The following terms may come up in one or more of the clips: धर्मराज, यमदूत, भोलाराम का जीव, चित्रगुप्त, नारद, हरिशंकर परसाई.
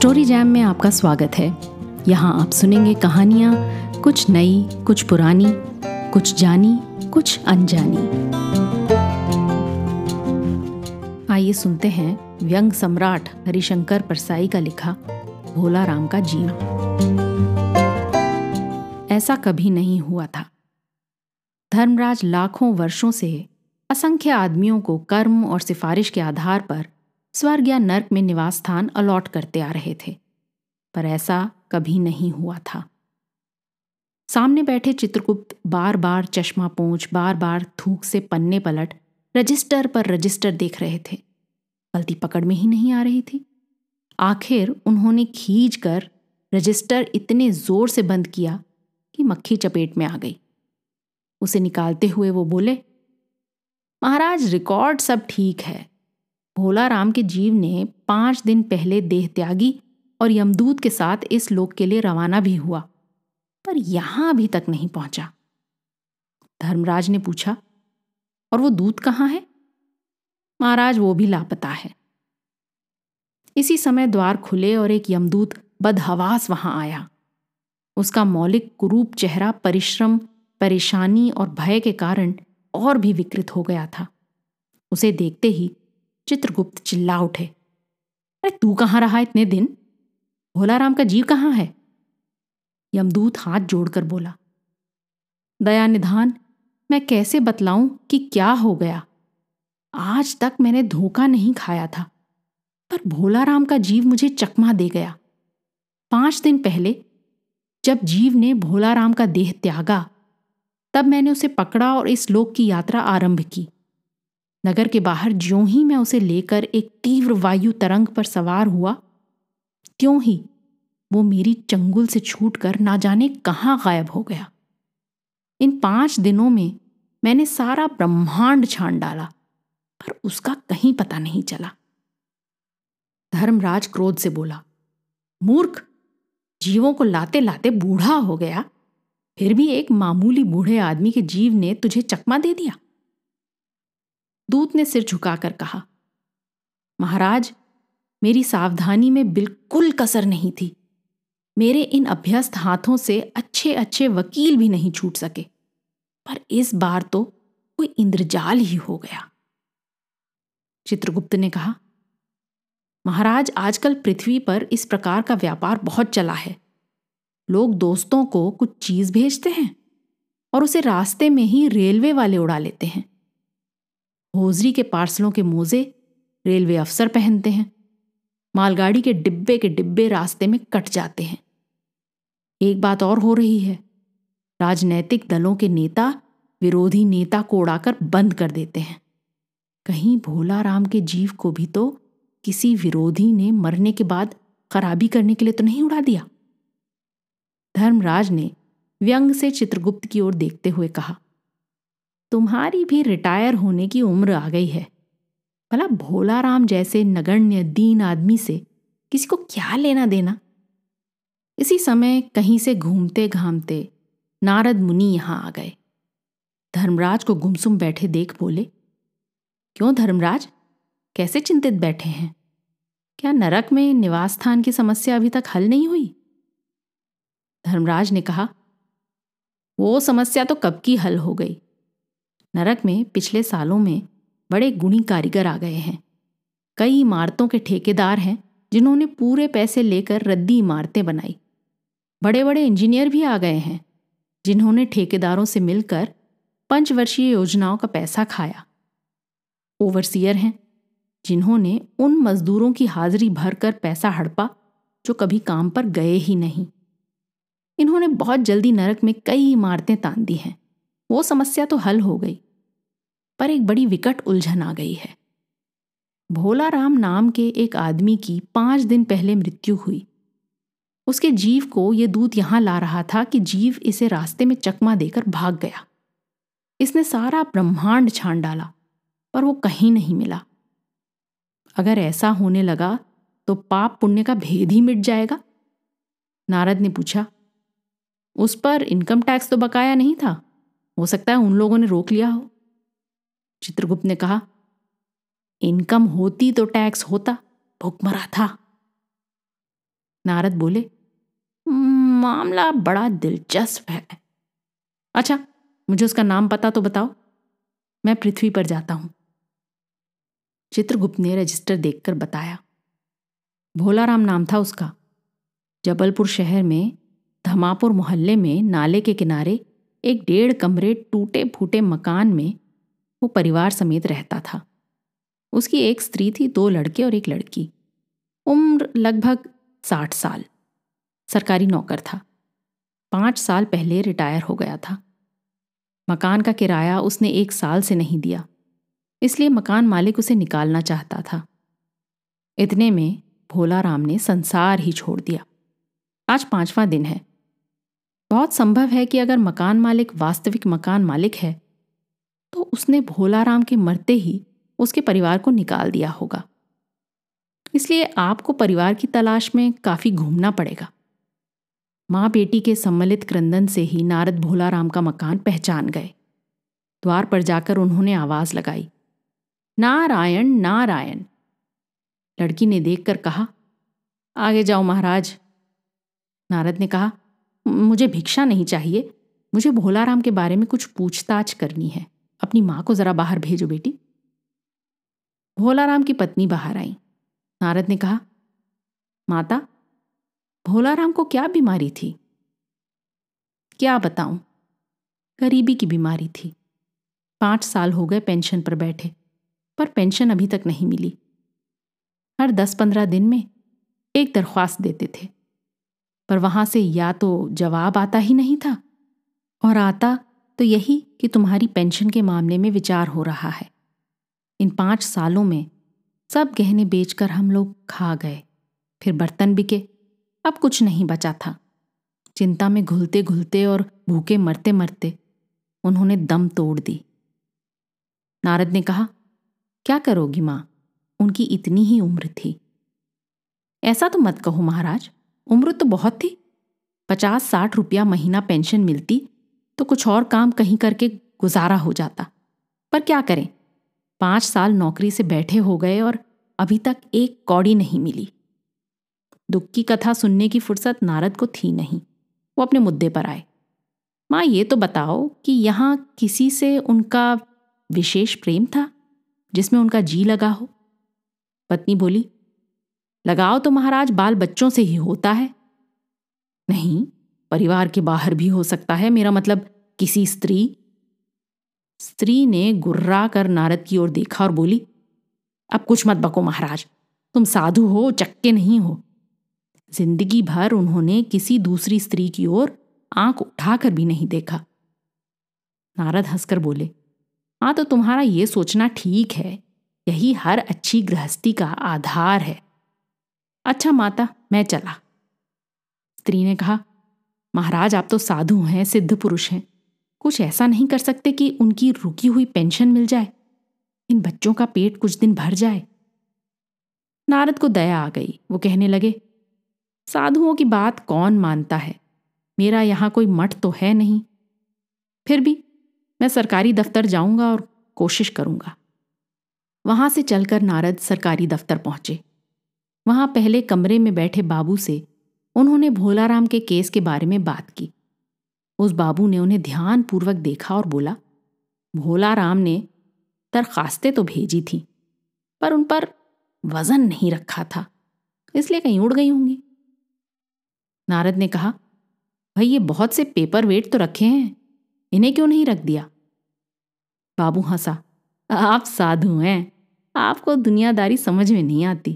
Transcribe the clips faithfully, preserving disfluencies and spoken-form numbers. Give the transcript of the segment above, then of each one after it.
Story jam में आपका स्वागत है। यहाँ आप सुनेंगे कहानियाँ, कुछ नई, कुछ पुरानी, कुछ जानी, कुछ अनजानी। आइए सुनते हैं व्यंग सम्राट हरिशंकर परसाई का लिखा भोलाराम का जीव। ऐसा कभी नहीं हुआ था। धर्मराज लाखों वर्षों से असंख्य आदमियों को कर्म और सिफारिश के आधार पर स्वर्ग या नर्क में निवास स्थान अलॉट करते आ रहे थे, पर ऐसा कभी नहीं हुआ था। सामने बैठे चित्रगुप्त बार बार चश्मा पोंछ, बार बार थूक से पन्ने पलट रजिस्टर पर रजिस्टर देख रहे थे। गलती पकड़ में ही नहीं आ रही थी। आखिर उन्होंने खींच कर रजिस्टर इतने जोर से बंद किया कि मक्खी चपेट में आ गई। उसे निकालते हुए वो बोले, महाराज रिकॉर्ड सब ठीक है। भोलाराम के जीव ने पांच दिन पहले देह त्यागी और यमदूत के साथ इस लोक के लिए रवाना भी हुआ, पर यहां अभी तक नहीं पहुंचा। धर्मराज ने पूछा, और वो दूत कहाँ है? महाराज, वो भी लापता है। इसी समय द्वार खुले और एक यमदूत बदहवास वहां आया। उसका मौलिक कुरूप चेहरा परिश्रम, परेशानी और भय के कारण और भी विकृत हो गया था। उसे देखते ही चित्रगुप्त चिल्ला उठे, अरे तू कहाँ रहा इतने दिन? भोलाराम का जीव कहाँ है? यमदूत हाथ जोड़कर बोला, दया निधान, मैं कैसे बतलाऊं कि क्या हो गया। आज तक मैंने धोखा नहीं खाया था, पर भोलाराम का जीव मुझे चकमा दे गया। पांच दिन पहले जब जीव ने भोलाराम का देह त्यागा, तब मैंने उसे पकड़ा और इस लोक की यात्रा आरंभ की। नगर के बाहर ज्यों ही मैं उसे लेकर एक तीव्र वायु तरंग पर सवार हुआ, त्यों ही वो मेरी चंगुल से छूटकर ना जाने कहाँ गायब हो गया। इन पांच दिनों में मैंने सारा ब्रह्मांड छान डाला, पर उसका कहीं पता नहीं चला। धर्मराज क्रोध से बोला, मूर्ख, जीवों को लाते लाते बूढ़ा हो गया, फिर भी एक मामूली बूढ़े आदमी के जीव ने तुझे चकमा दे दिया। दूत ने सिर झुकाकर कहा, महाराज, मेरी सावधानी में बिल्कुल कसर नहीं थी। मेरे इन अभ्यस्त हाथों से अच्छे अच्छे वकील भी नहीं छूट सके, पर इस बार तो कोई इंद्रजाल ही हो गया। चित्रगुप्त ने कहा, महाराज, आजकल पृथ्वी पर इस प्रकार का व्यापार बहुत चला है। लोग दोस्तों को कुछ चीज भेजते हैं और उसे रास्ते में ही रेलवे वाले उड़ा लेते हैं। होजरी के पार्सलों के मोजे रेलवे अफसर पहनते हैं। मालगाड़ी के डिब्बे के डिब्बे रास्ते में कट जाते हैं। एक बात और हो रही है, राजनैतिक दलों के नेता विरोधी नेता को उड़ाकर बंद कर देते हैं। कहीं भोलाराम के जीव को भी तो किसी विरोधी ने मरने के बाद खराबी करने के लिए तो नहीं उड़ा दिया। धर्मराज ने व्यंग से चित्रगुप्त की ओर देखते हुए कहा, तुम्हारी भी रिटायर होने की उम्र आ गई है। भला भोलाराम जैसे नगण्य दीन आदमी से किसी को क्या लेना देना। इसी समय कहीं से घूमते घामते नारद मुनि यहाँ आ गए। धर्मराज को गुमसुम बैठे देख बोले, क्यों धर्मराज, कैसे चिंतित बैठे हैं? क्या नरक में निवास स्थान की समस्या अभी तक हल नहीं हुई? धर्मराज ने कहा, वो समस्या तो कब की हल हो गई। नरक में पिछले सालों में बड़े गुणी कारीगर आ गए हैं। कई इमारतों के ठेकेदार हैं जिन्होंने पूरे पैसे लेकर रद्दी इमारतें बनाई। बड़े बड़े इंजीनियर भी आ गए हैं जिन्होंने ठेकेदारों से मिलकर पंचवर्षीय योजनाओं का पैसा खाया। ओवरसीयर हैं जिन्होंने उन मजदूरों की हाजिरी भरकर पैसा हड़पा जो कभी काम पर गए ही नहीं। इन्होंने बहुत जल्दी नरक में कई इमारतें तान दी हैं। वो समस्या तो हल हो गई, पर एक बड़ी विकट उलझन आ गई है। भोलाराम नाम के एक आदमी की पांच दिन पहले मृत्यु हुई। उसके जीव को ये दूत यहाँ ला रहा था कि जीव इसे रास्ते में चकमा देकर भाग गया। इसने सारा ब्रह्मांड छान डाला, पर वो कहीं नहीं मिला। अगर ऐसा होने लगा तो पाप पुण्य का भेद ही मिट जाएगा। नारद ने पूछा, उस पर इनकम टैक्स तो बकाया नहीं था, हो सकता है उन लोगों ने रोक लिया हो। चित्रगुप्त ने कहा, इनकम होती तो टैक्स होता, भुखमरा था। नारद बोले, मामला बड़ा दिलचस्प है। अच्छा, मुझे उसका नाम पता तो बताओ, मैं पृथ्वी पर जाता हूं। चित्रगुप्त ने रजिस्टर देखकर बताया, भोलाराम नाम था उसका। जबलपुर शहर में धमापुर मोहल्ले में नाले के किनारे एक डेढ़ कमरे टूटे फूटे मकान में वो परिवार समेत रहता था। उसकी एक स्त्री थी, दो लड़के और एक लड़की। उम्र लगभग साठ साल। सरकारी नौकर था, पाँच साल पहले रिटायर हो गया था। मकान का किराया उसने एक साल से नहीं दिया, इसलिए मकान मालिक उसे निकालना चाहता था। इतने में भोलाराम ने संसार ही छोड़ दिया। आज पांचवा दिन है। बहुत संभव है कि अगर मकान मालिक वास्तविक मकान मालिक है तो उसने भोलाराम के मरते ही उसके परिवार को निकाल दिया होगा। इसलिए आपको परिवार की तलाश में काफी घूमना पड़ेगा। माँ बेटी के सम्मिलित क्रंदन से ही नारद भोलाराम का मकान पहचान गए। द्वार पर जाकर उन्होंने आवाज लगाई, नारायण नारायण। लड़की ने देखकर कहा, आगे जाओ महाराज। नारद ने कहा, मुझे भिक्षा नहीं चाहिए, मुझे भोलाराम के बारे में कुछ पूछताछ करनी है। अपनी माँ को जरा बाहर भेजो बेटी। भोलाराम की पत्नी बाहर आई। नारद ने कहा, माता, भोलाराम को क्या बीमारी थी? क्या बताऊं, गरीबी की बीमारी थी। पाँच साल हो गए पेंशन पर बैठे, पर पेंशन अभी तक नहीं मिली। हर दस पंद्रह दिन में एक दरख्वास्त देते थे, पर वहां से या तो जवाब आता ही नहीं था, और आता तो यही कि तुम्हारी पेंशन के मामले में विचार हो रहा है। इन पाँच सालों में सब गहने बेचकर हम लोग खा गए, फिर बर्तन बिके, अब कुछ नहीं बचा था। चिंता में घुलते घुलते और भूखे मरते मरते उन्होंने दम तोड़ दी। नारद ने कहा, क्या करोगी माँ, उनकी इतनी ही उम्र थी। ऐसा तो मत कहो महाराज, उम्र तो बहुत थी। पचास साठ रुपया महीना पेंशन मिलती तो कुछ और काम कहीं करके गुजारा हो जाता, पर क्या करें, पाँच साल नौकरी से बैठे हो गए और अभी तक एक कौड़ी नहीं मिली। दुख की कथा सुनने की फुर्सत नारद को थी नहीं। वो अपने मुद्दे पर आए, माँ ये तो बताओ कि यहाँ किसी से उनका विशेष प्रेम था जिसमें उनका जी लगा हो? पत्नी बोली, लगाओ तो महाराज बाल बच्चों से ही होता है। नहीं, परिवार के बाहर भी हो सकता है, मेरा मतलब किसी स्त्री। स्त्री ने गुर्रा कर नारद की ओर देखा और बोली, अब कुछ मत बको महाराज, तुम साधु हो, चक्के नहीं हो। जिंदगी भर उन्होंने किसी दूसरी स्त्री की ओर आंख उठाकर भी नहीं देखा। नारद हंसकर बोले, हाँ तो तुम्हारा ये सोचना ठीक है, यही हर अच्छी गृहस्थी का आधार है। अच्छा माता, मैं चला। स्त्री ने कहा, महाराज आप तो साधु हैं, सिद्ध पुरुष हैं, कुछ ऐसा नहीं कर सकते कि उनकी रुकी हुई पेंशन मिल जाए, इन बच्चों का पेट कुछ दिन भर जाए। नारद को दया आ गई। वो कहने लगे, साधुओं की बात कौन मानता है, मेरा यहाँ कोई मठ तो है नहीं, फिर भी मैं सरकारी दफ्तर जाऊंगा और कोशिश करूंगा। वहां से चलकर नारद सरकारी दफ्तर पहुंचे। वहां पहले कमरे में बैठे बाबू से उन्होंने भोलाराम के केस के बारे में बात की। उस बाबू ने उन्हें ध्यानपूर्वक देखा और बोला, भोलाराम ने दरखास्तें तो भेजी थी, पर उन पर वजन नहीं रखा था, इसलिए कहीं उड़ गई होंगी। नारद ने कहा, भाई ये बहुत से पेपर वेट तो रखे हैं, इन्हें क्यों नहीं रख दिया? बाबू हंसा, आप साधु हैं, आपको दुनियादारी समझ में नहीं आती,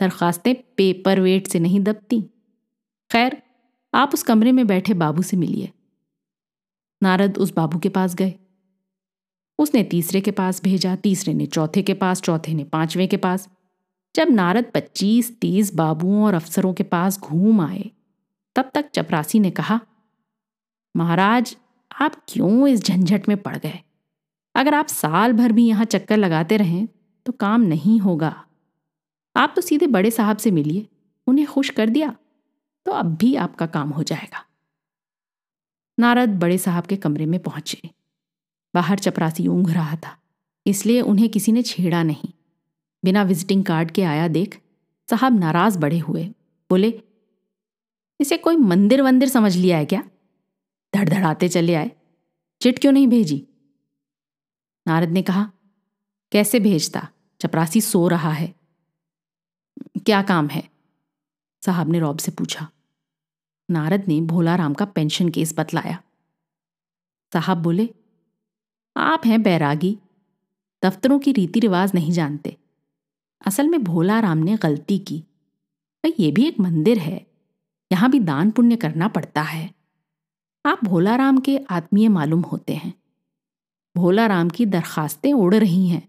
दरखास्तें पेपर वेट से नहीं दबती। खैर, आप उस कमरे में बैठे बाबू से मिलिए। नारद उस बाबू के पास गए। उसने तीसरे के पास भेजा, तीसरे ने चौथे के पास, चौथे ने पांचवें के पास। जब नारद पच्चीस तीस बाबुओं और अफसरों के पास घूम आए, तब तक चपरासी ने कहा, महाराज आप क्यों इस झंझट में पड़ गए? अगर आप साल भर भी यहाँ चक्कर लगाते रहें तो काम नहीं होगा। आप तो सीधे बड़े साहब से मिलिए, उन्हें खुश कर दिया तो अब भी आपका काम हो जाएगा। नारद बड़े साहब के कमरे में पहुंचे। बाहर चपरासी ऊँघ रहा था, इसलिए उन्हें किसी ने छेड़ा नहीं। बिना विजिटिंग कार्ड के आया देख साहब नाराज बड़े हुए, बोले, इसे कोई मंदिर वंदिर समझ लिया है क्या? धड़धड़ाते चले आए, चिट क्यों नहीं भेजी? नारद ने कहा, कैसे भेजता, चपरासी सो रहा है। क्या काम है? साहब ने रौब से पूछा। नारद ने भोलाराम का पेंशन केस बतलाया। साहब बोले, आप हैं बैरागी, दफ्तरों की रीति रिवाज नहीं जानते। असल में भोलाराम ने गलती की, भाई ये भी एक मंदिर है, यहाँ भी दान पुण्य करना पड़ता है। आप भोलाराम के आत्मीय मालूम होते हैं। भोलाराम की दरखास्तें उड़ रही हैं,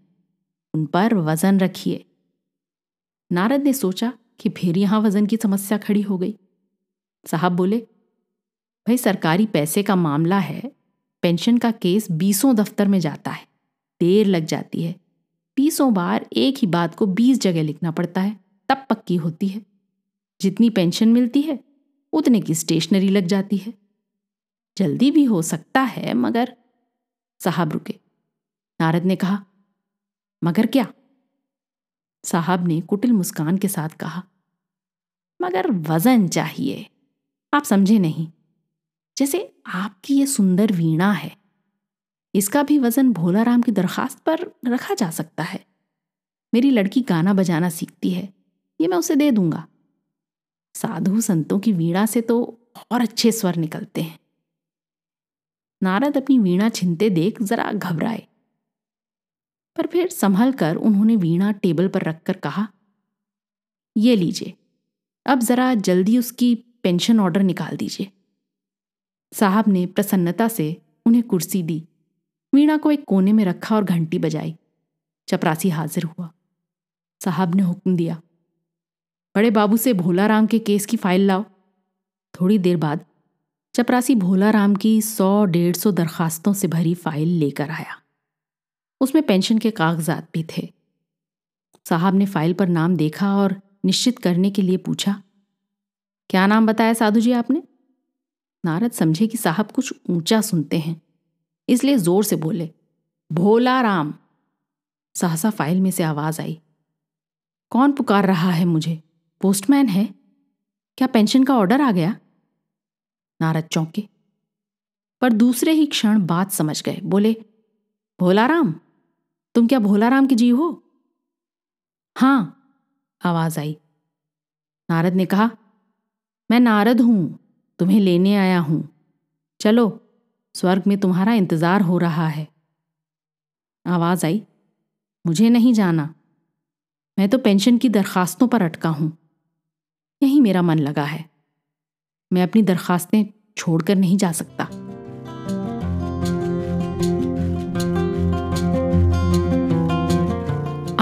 उन पर वजन रखिए। नारद ने सोचा कि फिर यहाँ वजन की समस्या खड़ी हो गई। साहब बोले, भाई सरकारी पैसे का मामला है, पेंशन का केस बीसों दफ्तर में जाता है, देर लग जाती है, बीसों बार एक ही बात को बीस जगह लिखना पड़ता है, तब पक्की होती है। जितनी पेंशन मिलती है उतने की स्टेशनरी लग जाती है, जल्दी भी हो सकता है मगर। साहब रुके। नारद ने कहा, मगर क्या? साहब ने कुटिल मुस्कान के साथ कहा, मगर वजन चाहिए। आप समझे नहीं, जैसे आपकी ये सुंदर वीणा है, इसका भी वजन भोलाराम की दरखास्त पर रखा जा सकता है। मेरी लड़की गाना बजाना सीखती है, ये मैं उसे दे दूंगा। साधु संतों की वीणा से तो और अच्छे स्वर निकलते हैं। नारद अपनी वीणा छिनते देख जरा घबराए, पर फिर संभल कर उन्होंने वीणा टेबल पर रखकर कहा, ये लीजिए, अब जरा जल्दी उसकी पेंशन ऑर्डर निकाल दीजिए। साहब ने प्रसन्नता से उन्हें कुर्सी दी, वीणा को एक कोने में रखा और घंटी बजाई। चपरासी हाजिर हुआ। साहब ने हुक्म दिया, बड़े बाबू से भोलाराम के केस की फाइल लाओ। थोड़ी देर बाद चपरासी भोलाराम की सौ डेढ़ सौ दरखास्तों से भरी फाइल लेकर आया। उसमें पेंशन के कागजात भी थे। साहब ने फाइल पर नाम देखा और निश्चित करने के लिए पूछा, क्या नाम बताया साधु जी आपने? नारद समझे कि साहब कुछ ऊंचा सुनते हैं, इसलिए जोर से बोले, भोलाराम। सहसा फाइल में से आवाज आई, कौन पुकार रहा है मुझे? पोस्टमैन है क्या? पेंशन का ऑर्डर आ गया। नारद चौंके, पर दूसरे ही क्षण बात समझ गए। बोले, भोलाराम, तुम क्या भोलाराम के जीव हो? हाँ, आवाज आई। नारद ने कहा, मैं नारद हूं, तुम्हें लेने आया हूं। चलो, स्वर्ग में तुम्हारा इंतजार हो रहा है। आवाज आई, मुझे नहीं जाना, मैं तो पेंशन की दरखास्तों पर अटका हूं, यही मेरा मन लगा है, मैं अपनी दरखास्तें छोड़कर नहीं जा सकता।